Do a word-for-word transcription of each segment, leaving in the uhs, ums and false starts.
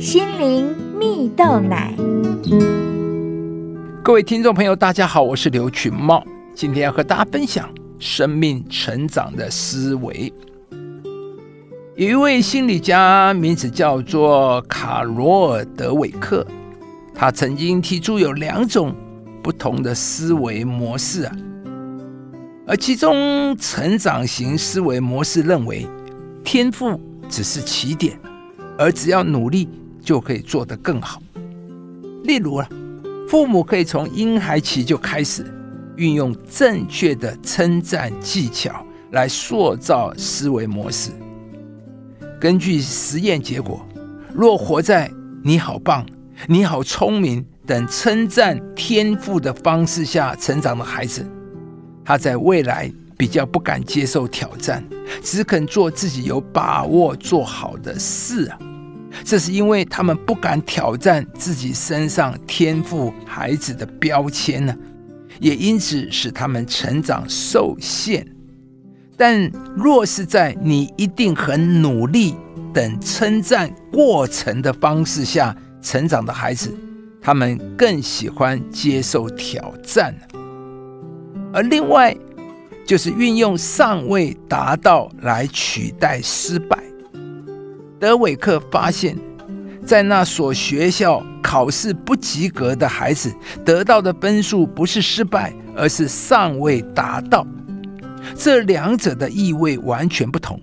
心灵蜜豆奶。各位听众朋友大家好，我是刘群茂，今天要和大家分享生命成长的思维。有一位心理家，名字叫做卡罗尔·德韦克，他曾经提出有两种不同的思维模式、啊、而其中成长型思维模式认为天赋只是起点，而只要努力就可以做得更好。例如、啊、父母可以从婴孩期就开始运用正确的称赞技巧来塑造思维模式。根据实验结果，若活在你好棒、你好聪明等称赞天赋的方式下成长的孩子，他在未来比较不敢接受挑战，只肯做自己有把握做好的事、啊、这是因为他们不敢挑战自己身上天赋孩子的标签呢、啊，也因此使他们成长受限。但若是在你一定很努力等称赞过程的方式下成长的孩子，他们更喜欢接受挑战。而另外就是运用尚未达到来取代失败。德韦克发现，在那所学校考试不及格的孩子得到的分数不是失败，而是尚未达到。这两者的意味完全不同，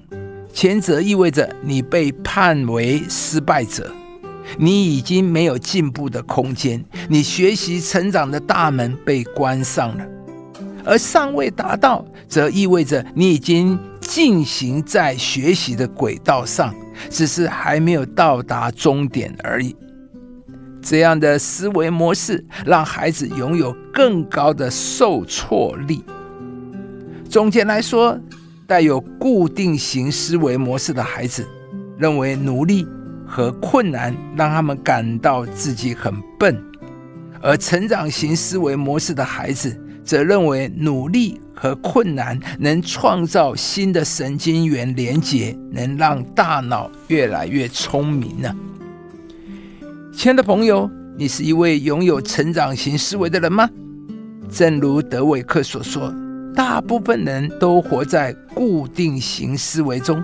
前者意味着你被判为失败者，你已经没有进步的空间，你学习成长的大门被关上了；而尚未达到则意味着你已经进行在学习的轨道上，只是还没有到达终点而已。这样的思维模式让孩子拥有更高的受挫力。总结来说，带有固定型思维模式的孩子认为努力和困难让他们感到自己很笨，而成长型思维模式的孩子则认为努力和困难能创造新的神经元连结，能让大脑越来越聪明呢、啊。亲爱的朋友，你是一位拥有成长型思维的人吗？正如德韦克所说，大部分人都活在固定型思维中，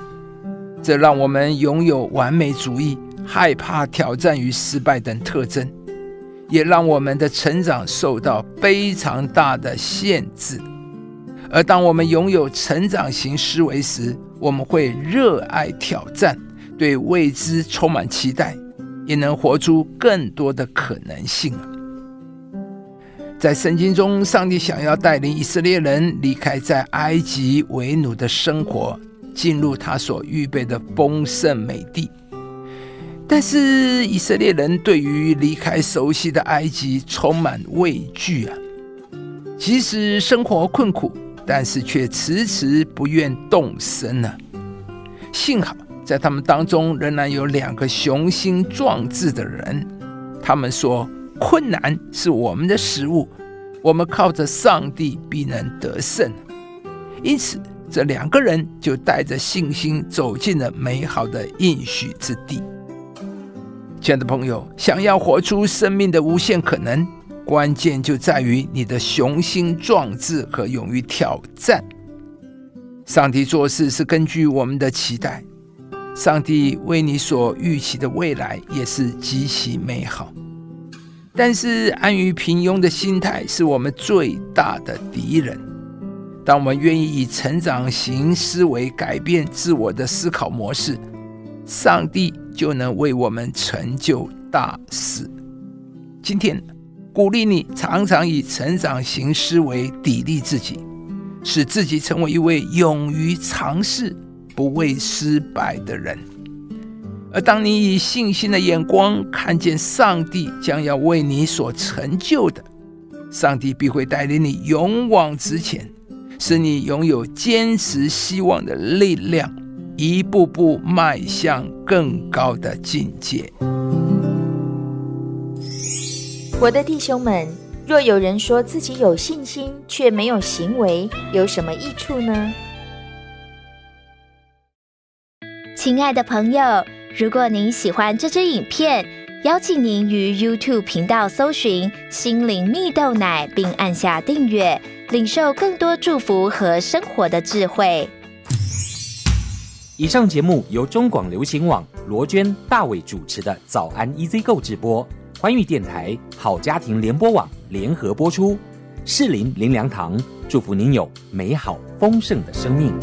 这让我们拥有完美主义、害怕挑战与失败等特征，也让我们的成长受到非常大的限制。而当我们拥有成长型思维时，我们会热爱挑战，对未知充满期待，也能活出更多的可能性。在圣经中，上帝想要带领以色列人离开在埃及为奴的生活，进入他所预备的丰盛美地。但是以色列人对于离开熟悉的埃及充满畏惧啊，即使生活困苦，但是却迟迟不愿动身啊。幸好在他们当中仍然有两个雄心壮志的人，他们说困难是我们的食物，我们靠着上帝必能得胜。因此这两个人就带着信心走进了美好的应许之地。亲爱的朋友，想要活出生命的无限可能，关键就在于你的雄心壮志和勇于挑战。上帝做事是根据我们的期待，上帝为你所预期的未来也是极其美好。但是安于平庸的心态是我们最大的敌人。当我们愿意以成长型思维改变自我的思考模式，上帝就能为我们成就大事。今天鼓励你常常以成长型思维砥砺自己，使自己成为一位勇于尝试、不畏失败的人。而当你以信心的眼光看见上帝将要为你所成就的，上帝必会带领你勇往直前，使你拥有坚持希望的力量，一步步迈向更高的境界。我的弟兄们，若有人说自己有信心却没有行为，有什么益处呢？亲爱的朋友，如果您喜欢这支影片，邀请您于 YouTube 频道搜寻“心灵蜜豆奶”，并按下订阅，领受更多祝福和生活的智慧。以上节目由中广流行网罗娟、大伟主持的《早安 E Z购》直播，环宇电台、好家庭联播网联合播出。士林林良堂祝福您有美好丰盛的生命。